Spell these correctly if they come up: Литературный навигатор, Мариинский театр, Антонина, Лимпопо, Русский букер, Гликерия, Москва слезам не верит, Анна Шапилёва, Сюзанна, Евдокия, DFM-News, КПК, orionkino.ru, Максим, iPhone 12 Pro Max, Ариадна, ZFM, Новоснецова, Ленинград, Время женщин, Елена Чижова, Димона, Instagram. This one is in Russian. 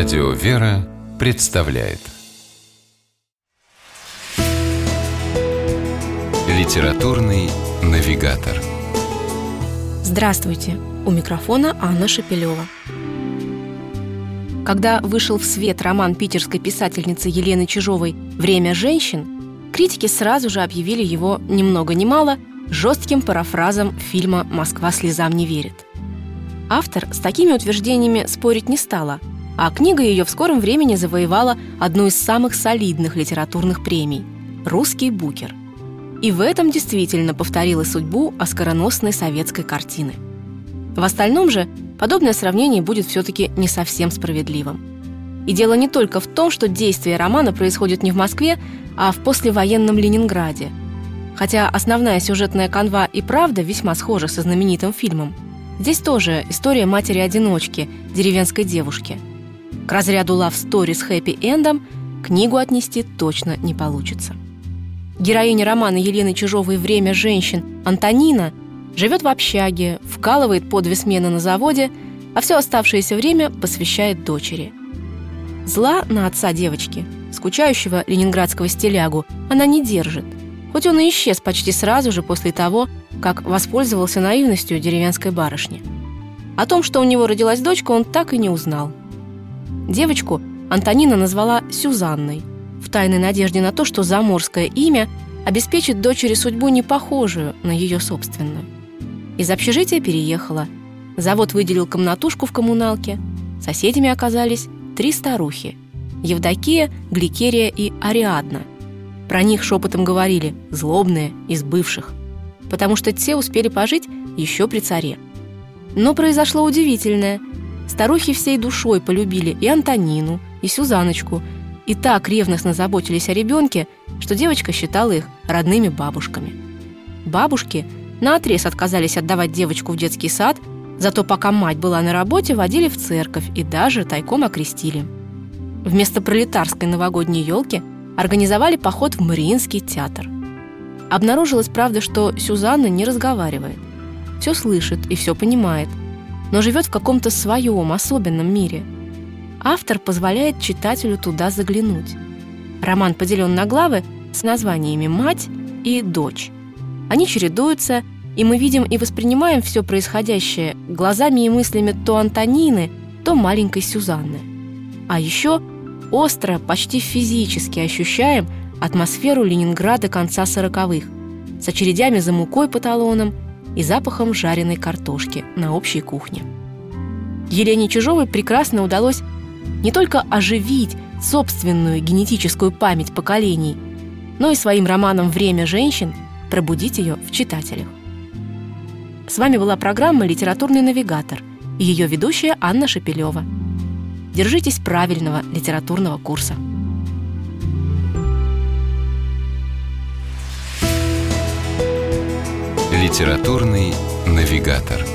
Радио «Вера» представляет Литературный навигатор. Здравствуйте! У микрофона Анна Шапилёва. Когда вышел в свет роман питерской писательницы Елены Чижовой «Время женщин», критики сразу же объявили его ни много ни мало жестким парафразом фильма «Москва слезам не верит». Автор с такими утверждениями спорить не стала, а книга ее в скором времени завоевала одну из самых солидных литературных премий – «Русский букер». И в этом действительно повторила судьбу оскароносной советской картины. В остальном же подобное сравнение будет все-таки не совсем справедливым. И дело не только в том, что действие романа происходит не в Москве, а в послевоенном Ленинграде. Хотя основная сюжетная канва и правда весьма схожа со знаменитым фильмом, здесь тоже история матери-одиночки, деревенской девушки. К разряду лав-стори с хэппи-эндом книгу отнести точно не получится. Героиня романа Елены Чижовой «Время женщин» Антонина живет в общаге, вкалывает по 2 смены на заводе, а все оставшееся время посвящает дочери. Зла на отца девочки, скучающего ленинградского стилягу, она не держит, хоть он и исчез почти сразу же после того, как воспользовался наивностью деревенской барышни. О том, что у него родилась дочка, он так и не узнал. Девочку Антонина назвала Сюзанной, в тайной надежде на то, что заморское имя обеспечит дочери судьбу, не похожую на ее собственную. Из общежития переехала. Завод выделил комнатушку в коммуналке. Соседями оказались 3 старухи – Евдокия, Гликерия и Ариадна. Про них шепотом говорили «злобные из бывших», потому что те успели пожить еще при царе. Но произошло удивительное. Старухи всей душой полюбили и Антонину, и Сюзаночку, и так ревностно заботились о ребенке, что девочка считала их родными бабушками. Бабушки наотрез отказались отдавать девочку в детский сад, зато пока мать была на работе, водили в церковь и даже тайком окрестили. Вместо пролетарской новогодней елки организовали поход в Мариинский театр. Обнаружилось, правда, что Сюзанна не разговаривает. Все слышит и все понимает, но живет в каком-то своем особенном мире. Автор позволяет читателю туда заглянуть. Роман поделен на главы с названиями «Мать» и «Дочь». Они чередуются, и мы видим и воспринимаем все происходящее глазами и мыслями то Антонины, то маленькой Сюзанны. А еще остро, почти физически ощущаем атмосферу Ленинграда конца 40-х с очередями за мукой по талонам и запахом жареной картошки на общей кухне. Елене Чижовой прекрасно удалось не только оживить собственную генетическую память поколений, но и своим романом «Время женщин» пробудить ее в читателях. С вами была программа «Литературный навигатор» и ее ведущая Анна Шапилёва. Держитесь правильного литературного курса. Литературный навигатор.